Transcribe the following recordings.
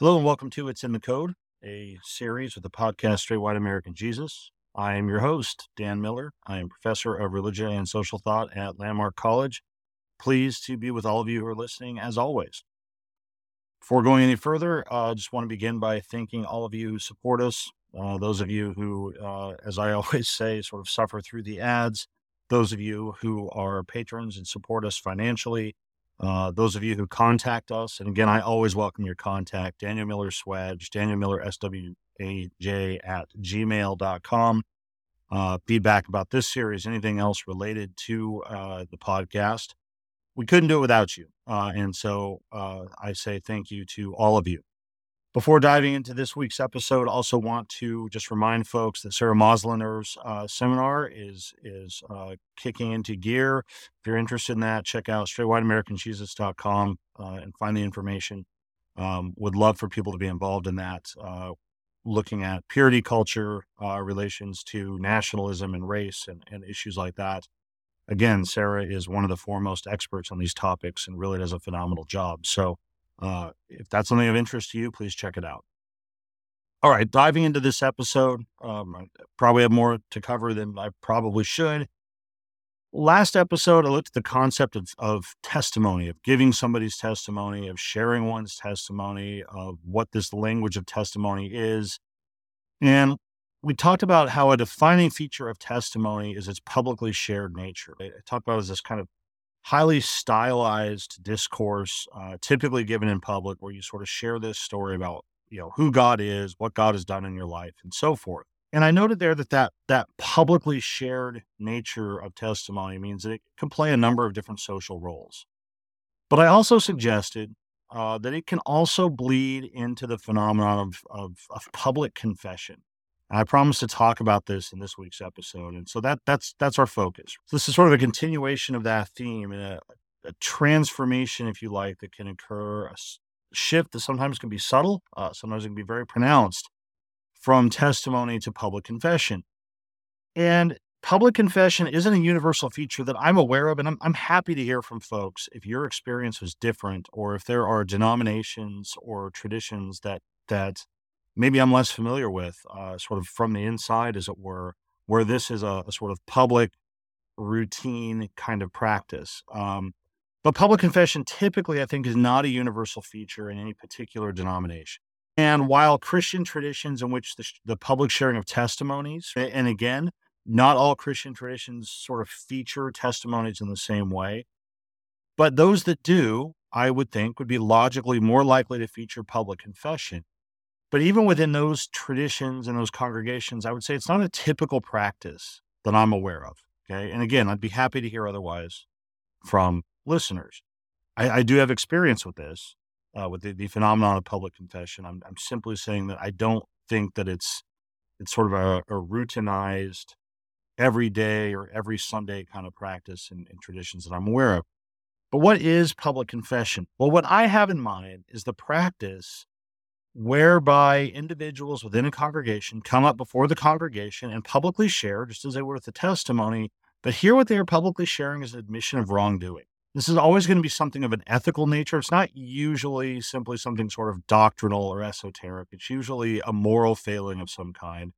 Hello and welcome to It's In the Code, a series with the podcast Straight White American Jesus. I am your host, Dan Miller. I am professor of religion and social thought at Landmark College. Pleased to be with all of you who are listening, as always. Before going any further, I just want to begin by thanking all of you who support us, those of you who, as I always say, sort of suffer through the ads, those of you who are patrons and support us financially, those of you who contact us, and again, I always welcome your contact, Daniel Miller Swag, Daniel Miller SWAJ at gmail.com. Feedback about this series, anything else related to the podcast. We couldn't do it without you. And so I say thank you to all of you. Before diving into this week's episode, I also want to just remind folks that Sarah Mosliner's seminar is kicking into gear. If you're interested in that, check out straightwhiteamericanjesus.com and find the information. Would love for people to be involved in that, looking at purity culture, relations to nationalism and race and issues like that. Again, Sarah is one of the foremost experts on these topics and really does a phenomenal job. So if that's something of interest to you, please check it out. All right, diving into this episode, I probably have more to cover than I probably should. Last episode, I looked at the concept of testimony, of giving somebody's testimony, of sharing one's testimony, of what this language of testimony is. And we talked about how a defining feature of testimony is its publicly shared nature. I talked about it as this kind of highly stylized discourse, typically given in public, where you sort of share this story about, you know, who God is, what God has done in your life, and so forth. And I noted there that publicly shared nature of testimony means that it can play a number of different social roles. But I also suggested that it can also bleed into the phenomenon of public confession. I promised to talk about this in this week's episode, and so that's our focus. So this is sort of a continuation of that theme and a transformation, if you like, that can occur, a shift that sometimes can be subtle, sometimes it can be very pronounced, from testimony to public confession. And public confession isn't a universal feature that I'm aware of, and I'm happy to hear from folks if your experience was different or if there are denominations or traditions that maybe I'm less familiar with, sort of from the inside, as it were, where this is a sort of public routine kind of practice. But public confession typically, I think, is not a universal feature in any particular denomination. And while Christian traditions in which the public sharing of testimonies, and again, not all Christian traditions sort of feature testimonies in the same way, but those that do, I would think, would be logically more likely to feature public confession. But even within those traditions and those congregations, I would say it's not a typical practice that I'm aware of, okay? And again, I'd be happy to hear otherwise from listeners. I do have experience with this, with the phenomenon of public confession. I'm simply saying that I don't think that it's sort of a routinized every day or every Sunday kind of practice in traditions that I'm aware of. But what is public confession? Well, what I have in mind is the practice whereby individuals within a congregation come up before the congregation and publicly share, just as they would with the testimony, but here what they are publicly sharing is an admission of wrongdoing. This is always going to be something of an ethical nature. It's not usually simply something sort of doctrinal or esoteric. It's usually a moral failing of some kind.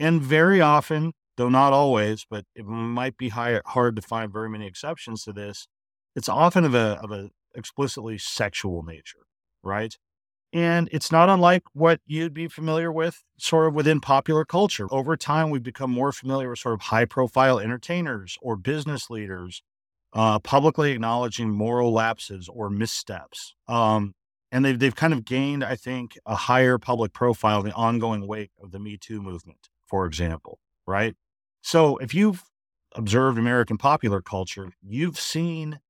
And very often, though not always, but it might be hard to find very many exceptions to this, it's often of a explicitly sexual nature, right? And it's not unlike what you'd be familiar with sort of within popular culture. Over time, we've become more familiar with sort of high-profile entertainers or business leaders publicly acknowledging moral lapses or missteps. And they've kind of gained, I think, a higher public profile in the ongoing wake of the Me Too movement, for example, right? So if you've observed American popular culture, you've seen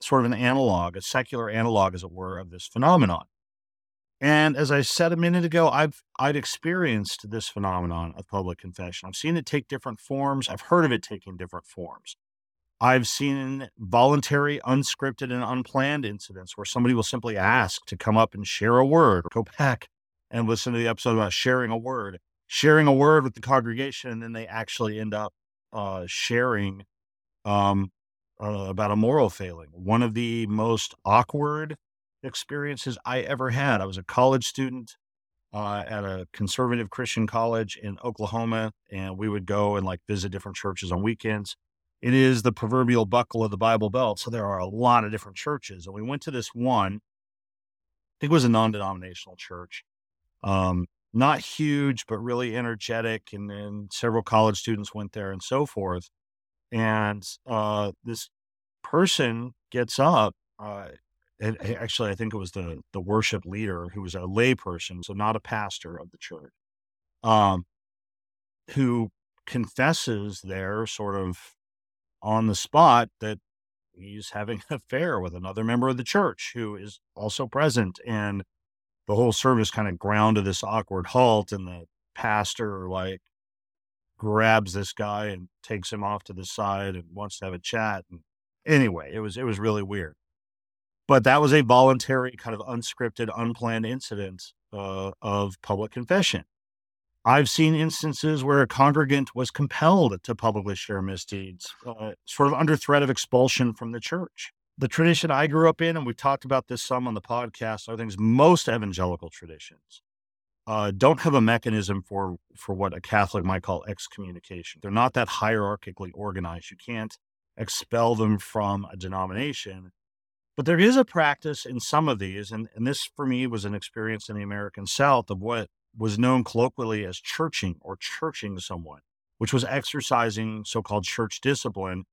sort of an analog, a secular analog, as it were, of this phenomenon. And as I said a minute ago, I'd experienced this phenomenon of public confession. I've seen it take different forms. I've heard of it taking different forms. I've seen voluntary, unscripted, and unplanned incidents where somebody will simply ask to come up and share a word. Go back and listen to the episode about sharing a word with the congregation, and then they actually end up sharing about a moral failing. One of the most awkward experiences I ever had. I was a college student at a conservative Christian college in Oklahoma, and we would go and visit different churches on weekends. It is the proverbial buckle of the Bible Belt. So there are a lot of different churches. And we went to this one, I think it was a non-denominational church, not huge, but really energetic. And then several college students went there and so forth. And this person gets up, and actually, I think it was the worship leader, who was a lay person, so not a pastor of the church, who confesses there sort of on the spot that he's having an affair with another member of the church who is also present. And the whole service kind of ground to this awkward halt. And the pastor grabs this guy and takes him off to the side and wants to have a chat. And anyway, it was really weird, but that was a voluntary kind of unscripted, unplanned incident of public confession. I've seen instances where a congregant was compelled to publicly share misdeeds, sort of under threat of expulsion from the church. The tradition I grew up in, and we've talked about this some on the podcast, I think most evangelical traditions don't have a mechanism for what a Catholic might call excommunication. They're not that hierarchically organized. You can't expel them from a denomination. But there is a practice in some of these, and this for me was an experience in the American South of what was known colloquially as churching or churching someone, which was exercising so-called church discipline,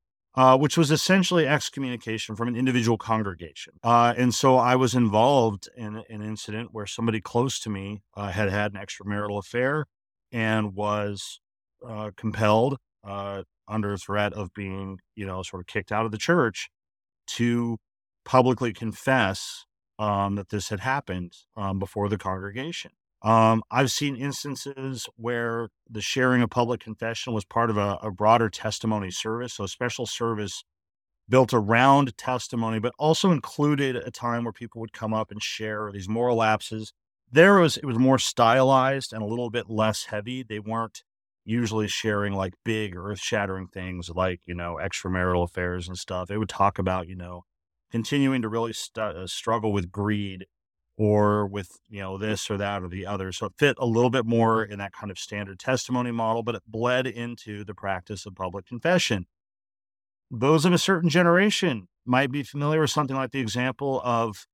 which was essentially excommunication from an individual congregation. And so I was involved in an incident where somebody close to me had had an extramarital affair and was compelled under threat of being, sort of kicked out of the church to publicly confess that this had happened before the congregation. I've seen instances where the sharing of public confession was part of a broader testimony service, so a special service built around testimony, but also included a time where people would come up and share these moral lapses. It was more stylized and a little bit less heavy. They weren't usually sharing big earth-shattering things extramarital affairs and stuff. They would talk about, continuing to really struggle with greed, or with, this or that or the other. So it fit a little bit more in that kind of standard testimony model, but it bled into the practice of public confession. Those of a certain generation might be familiar with something like the example of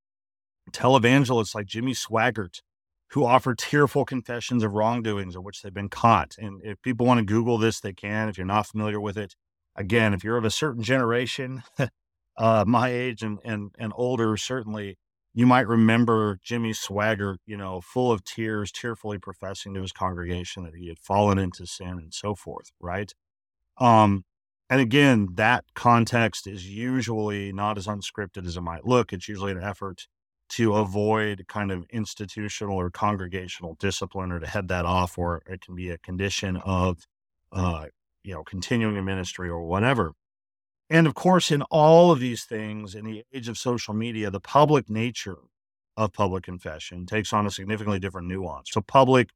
televangelists like Jimmy Swaggart, who offer tearful confessions of wrongdoings in which they've been caught. And if people want to Google this, they can. If you're not familiar with it, again, if you're of a certain generation, my age and older, certainly, you might remember Jimmy Swaggart, full of tears, tearfully professing to his congregation that he had fallen into sin and so forth, right? And again, that context is usually not as unscripted as it might look. It's usually an effort to avoid kind of institutional or congregational discipline, or to head that off, or it can be a condition of, continuing in ministry or whatever. And of course, in all of these things, in the age of social media, the public nature of public confession takes on a significantly different nuance. So public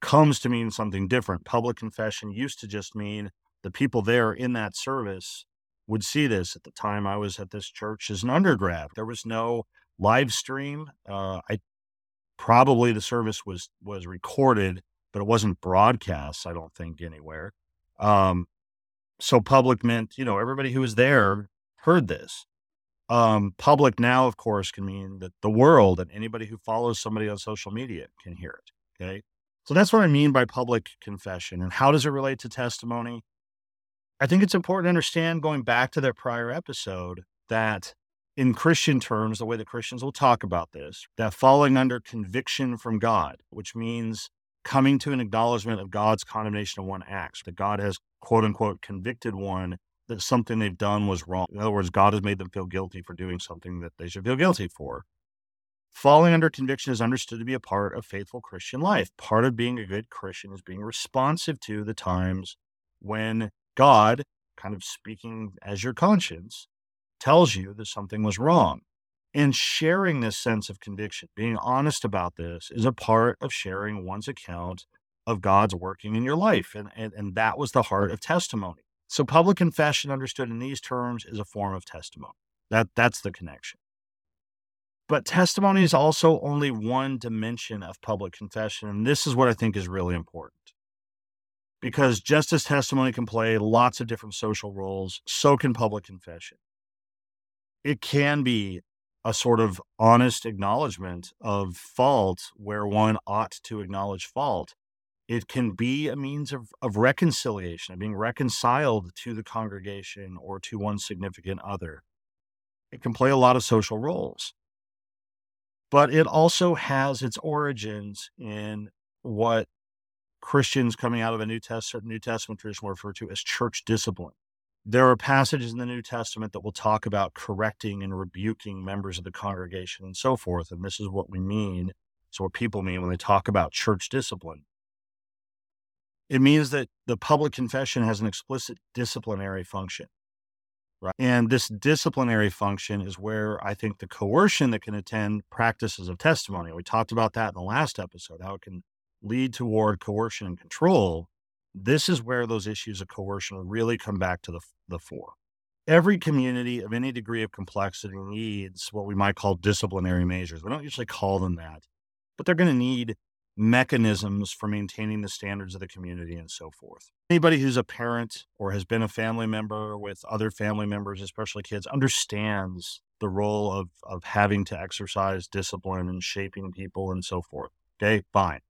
comes to mean something different. Public confession used to just mean the people there in that service would see this. At the time I was at this church as an undergrad, there was no live stream. The service was recorded, but it wasn't broadcast, I don't think, anywhere. So public meant, everybody who was there heard this. Public now, of course, can mean that the world and anybody who follows somebody on social media can hear it, okay? So that's what I mean by public confession. And how does it relate to testimony? I think it's important to understand, going back to that prior episode, that in Christian terms, the way that Christians will talk about this, that falling under conviction from God, which means coming to an acknowledgement of God's condemnation of one act, that God has, quote unquote, convicted one that something they've done was wrong. In other words, God has made them feel guilty for doing something that they should feel guilty for. Falling under conviction is understood to be a part of faithful Christian life. Part of being a good Christian is being responsive to the times when God, kind of speaking as your conscience, tells you that something was wrong. And sharing this sense of conviction, being honest about this, is a part of sharing one's account of God's working in your life. And that was the heart of testimony. So public confession understood in these terms is a form of testimony. That's the connection. But testimony is also only one dimension of public confession. And this is what I think is really important. Because just as testimony can play lots of different social roles, so can public confession. It can be a sort of honest acknowledgement of fault where one ought to acknowledge fault. It can be a means of reconciliation, of being reconciled to the congregation or to one significant other. It can play a lot of social roles. But it also has its origins in what Christians coming out of a New Testament tradition refer to as church discipline. There are passages in the New Testament that will talk about correcting and rebuking members of the congregation and so forth. And this is what we mean. So what people mean when they talk about church discipline. It means that the public confession has an explicit disciplinary function. Right. And this disciplinary function is where I think the coercion that can attend practices of testimony. We talked about that in the last episode, how it can lead toward coercion and control. This is where those issues of coercion really come back to the fore. Every community of any degree of complexity needs what we might call disciplinary measures. We don't usually call them that, but they're going to need mechanisms for maintaining the standards of the community and so forth. Anybody who's a parent or has been a family member with other family members, especially kids, understands the role of having to exercise discipline and shaping people and so forth. Okay, fine.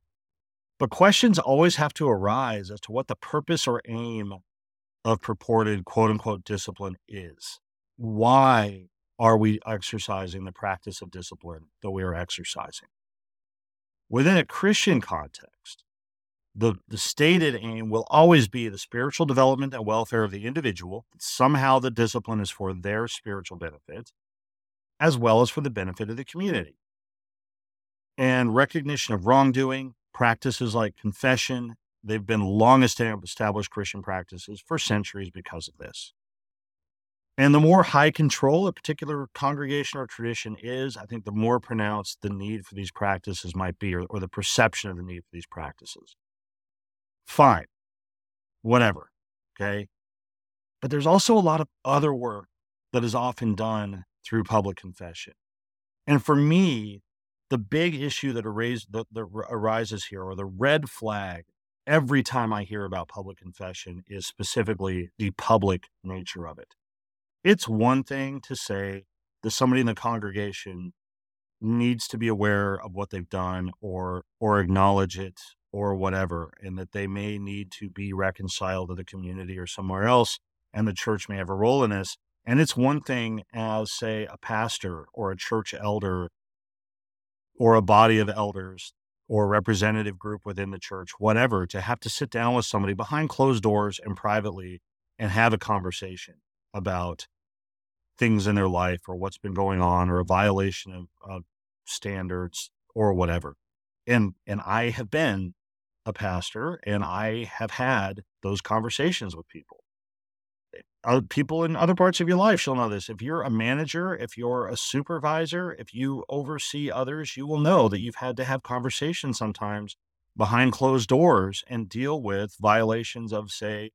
But questions always have to arise as to what the purpose or aim of purported quote unquote discipline is. Why are we exercising the practice of discipline that we are exercising? Within a Christian context, the stated aim will always be the spiritual development and welfare of the individual. Somehow the discipline is for their spiritual benefit, as well as for the benefit of the community. And recognition of wrongdoing, practices like confession, they've been long established Christian practices for centuries because of this. And the more high control a particular congregation or tradition is, I think the more pronounced the need for these practices might be, or the perception of the need for these practices. Fine. Whatever. Okay. But there's also a lot of other work that is often done through public confession. And for me, the big issue that arises here, or the red flag every time I hear about public confession, is specifically the public nature of it. It's one thing to say that somebody in the congregation needs to be aware of what they've done or acknowledge it or whatever, and that they may need to be reconciled to the community or somewhere else, and the church may have a role in this. And it's one thing as, say, a pastor or a church elder or a body of elders or a representative group within the church, whatever, to have to sit down with somebody behind closed doors and privately and have a conversation about things in their life or what's been going on or a violation of standards or whatever. And I have been a pastor and I have had those conversations with people. People in other parts of your life shall know this. If you're a manager, if you're a supervisor, if you oversee others, you will know that you've had to have conversations sometimes behind closed doors and deal with violations of, say,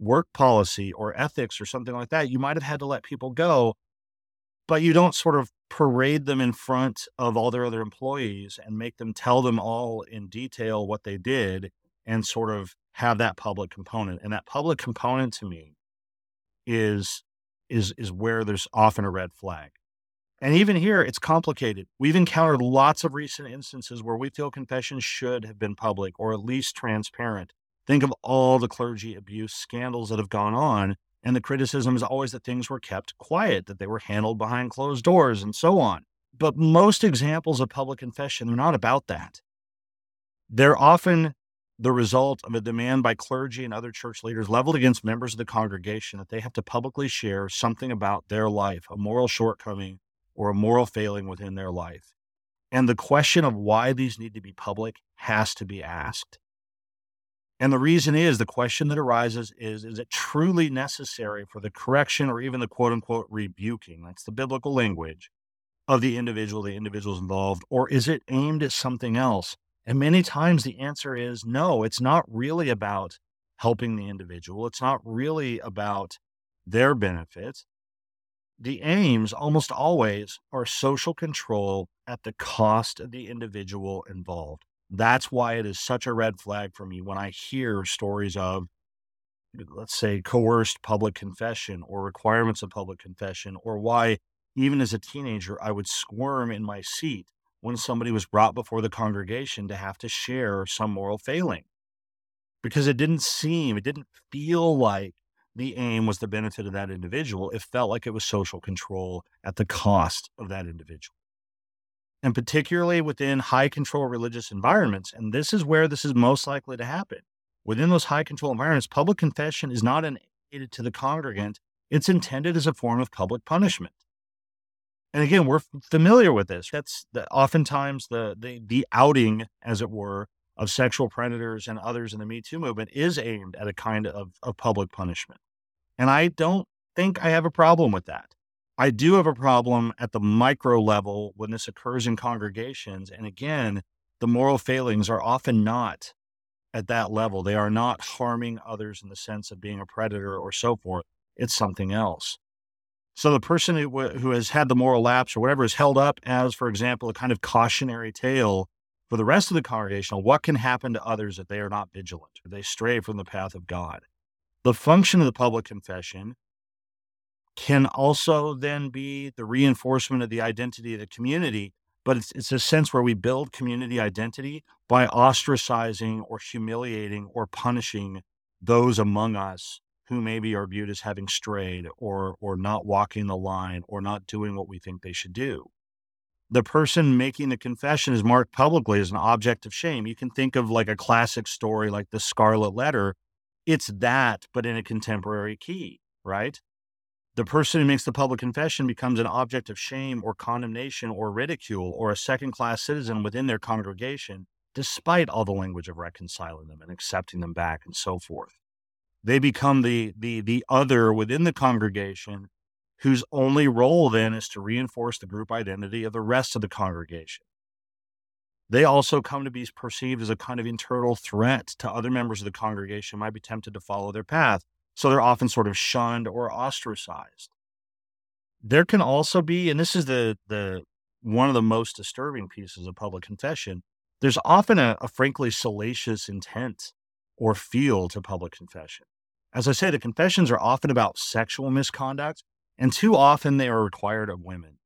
work policy or ethics or something like that. You might have had to let people go, but you don't sort of parade them in front of all their other employees and make them tell them all in detail what they did and sort of have that public component. And that public component to me is where there's often a red flag. And even here, it's complicated. We've encountered lots of recent instances where we feel confession should have been public or at least transparent. Think of all the clergy abuse scandals that have gone on, and the criticism is always that things were kept quiet, that they were handled behind closed doors and so on. But most examples of public confession are not about that. They're often the result of a demand by clergy and other church leaders leveled against members of the congregation that they have to publicly share something about their life, a moral shortcoming or a moral failing within their life. And the question of why these need to be public has to be asked. And the reason is, the question that arises is it truly necessary for the correction or even the quote-unquote rebuking, that's the biblical language, of the individual, the individuals involved, or is it aimed at something else? And many times the answer is no, it's not really about helping the individual. It's not really about their benefit. The aims almost always are social control at the cost of the individual involved. That's why it is such a red flag for me when I hear stories of, let's say, coerced public confession or requirements of public confession, or why even as a teenager, I would squirm in my seat when somebody was brought before the congregation to have to share some moral failing, because it didn't feel like the aim was the benefit of that individual. It felt like it was social control at the cost of that individual. And particularly within high control religious environments, and this is where this is most likely to happen, within those high control environments, public confession is not an aid to the congregant. It's intended as a form of public punishment. And again, we're familiar with this. That's oftentimes the outing, as it were, of sexual predators and others in the Me Too movement is aimed at a kind of public punishment. And I don't think I have a problem with that. I do have a problem at the micro level when this occurs in congregations. And again, the moral failings are often not at that level. They are not harming others in the sense of being a predator or so forth. It's something else. So the person who has had the moral lapse or whatever is held up as, for example, a kind of cautionary tale for the rest of the congregation. What can happen to others if they are not vigilant, if they stray from the path of God? The function of the public confession can also then be the reinforcement of the identity of the community, but it's a sense where we build community identity by ostracizing or humiliating or punishing those among us who maybe are viewed as having strayed or not walking the line or not doing what we think they should do. The person making the confession is marked publicly as an object of shame. You can think of like a classic story like the Scarlet Letter. It's that, but in a contemporary key, right? The person who makes the public confession becomes an object of shame or condemnation or ridicule or a second-class citizen within their congregation, despite all the language of reconciling them and accepting them back and so forth. They become the other within the congregation, whose only role then is to reinforce the group identity of the rest of the congregation. They also come to be perceived as a kind of internal threat to other members of the congregation who might be tempted to follow their path. So they're often sort of shunned or ostracized. There can also be, and this is the one of the most disturbing pieces of public confession, there's often a frankly salacious intent or feel to public confession. As I say, the confessions are often about sexual misconduct, and too often they are required of women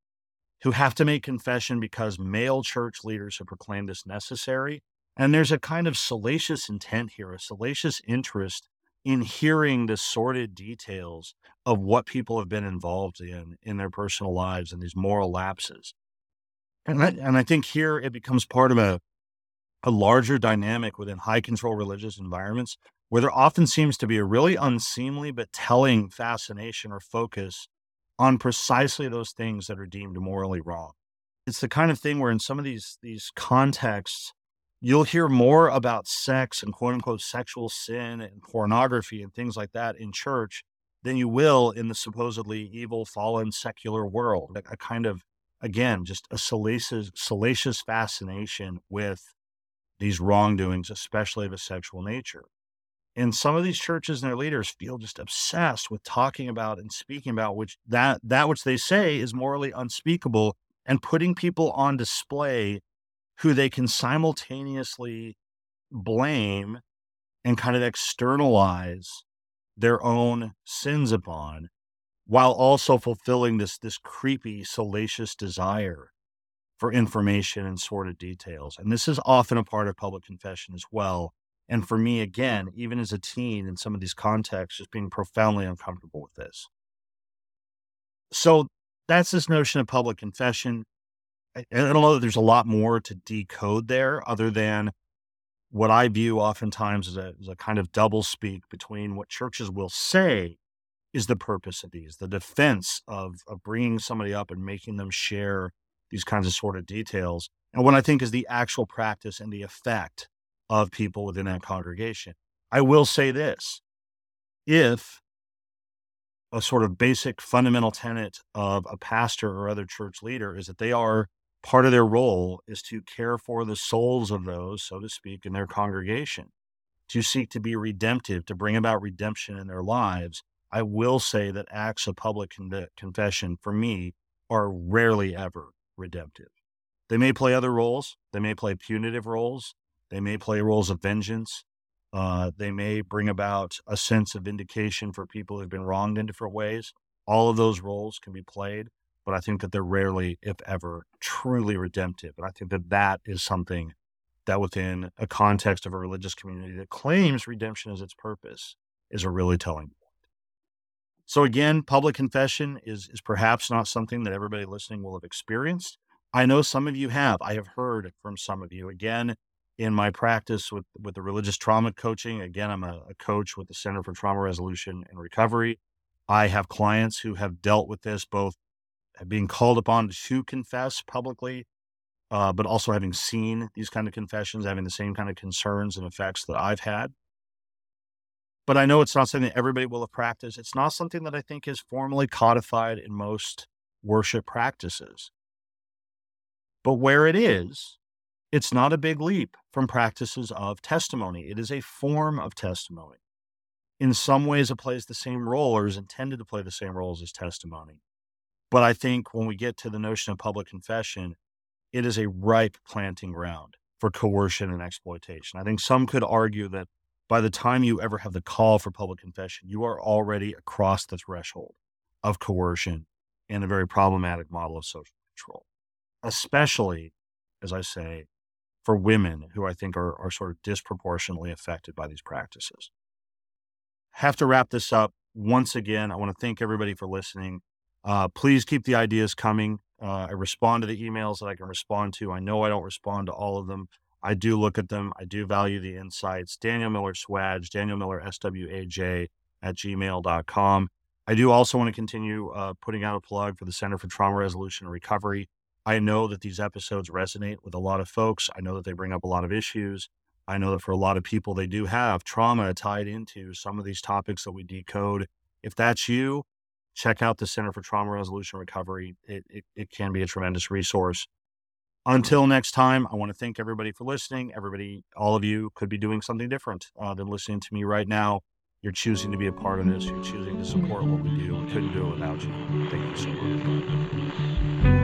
who have to make confession because male church leaders have proclaimed this necessary. And there's a kind of salacious intent here, a salacious interest in hearing the sordid details of what people have been involved in their personal lives and these moral lapses. And I think here it becomes part of a larger dynamic within high control religious environments, where there often seems to be a really unseemly but telling fascination or focus on precisely those things that are deemed morally wrong. It's the kind of thing where in some of these contexts, you'll hear more about sex and quote unquote sexual sin and pornography and things like that in church than you will in the supposedly evil, fallen, secular world. A kind of, again, just a salacious fascination with these wrongdoings, especially of a sexual nature. And some of these churches and their leaders feel just obsessed with talking about and speaking about which that which they say is morally unspeakable, and putting people on display who they can simultaneously blame and kind of externalize their own sins upon, while also fulfilling this creepy, salacious desire for information and sordid details. And this is often a part of public confession as well. And for me, again, even as a teen in some of these contexts, just being profoundly uncomfortable with this. So that's this notion of public confession. I don't know that there's a lot more to decode there other than what I view oftentimes as a kind of double speak between what churches will say is the purpose of these, the defense of bringing somebody up and making them share these kinds of sort of details, and what I think is the actual practice and the effect of people within that congregation. I will say this, if a sort of basic fundamental tenet of a pastor or other church leader is that they are, part of their role is to care for the souls of those, so to speak, in their congregation, to seek to be redemptive, to bring about redemption in their lives, I will say that acts of public confession, for me, are rarely ever redemptive. They may play other roles. They may play punitive roles. They may play roles of vengeance. They may bring about a sense of vindication for people who've been wronged in different ways. All of those roles can be played, but I think that they're rarely, if ever, truly redemptive. And I think that that is something that within a context of a religious community that claims redemption as its purpose is a really telling point. So again, public confession is perhaps not something that everybody listening will have experienced. I know some of you have. I have heard from some of you. Again, in my practice with the religious trauma coaching, again, I'm a coach with the Center for Trauma Resolution and Recovery. I have clients who have dealt with this, both being called upon to confess publicly, but also having seen these kind of confessions, having the same kind of concerns and effects that I've had. But I know it's not something that everybody will have practiced. It's not something that I think is formally codified in most worship practices. But where it is, it's not a big leap from practices of testimony. It is a form of testimony. In some ways, it plays the same role or is intended to play the same roles as testimony. But I think when we get to the notion of public confession, it is a ripe planting ground for coercion and exploitation. I think some could argue that by the time you ever have the call for public confession, you are already across the threshold of coercion and a very problematic model of social control, especially, as I say, for women who I think are sort of disproportionately affected by these practices. Have to wrap this up. Once again, I want to thank everybody for listening. Please keep the ideas coming. I respond to the emails that I can respond to. I know I don't respond to all of them. I do look at them. I do value the insights. Daniel Miller Swag, Daniel Miller SWAJ @gmail.com. I do also want to continue putting out a plug for the Center for Trauma Resolution and Recovery. I know that these episodes resonate with a lot of folks. I know that they bring up a lot of issues. I know that for a lot of people, they do have trauma tied into some of these topics that we decode. If that's you, check out the Center for Trauma Resolution and Recovery. It can be a tremendous resource. Until next time, I want to thank everybody for listening. Everybody, all of you could be doing something different than listening to me right now. You're choosing to be a part of this. You're choosing to support what we do. We couldn't do it without you. Thank you so much.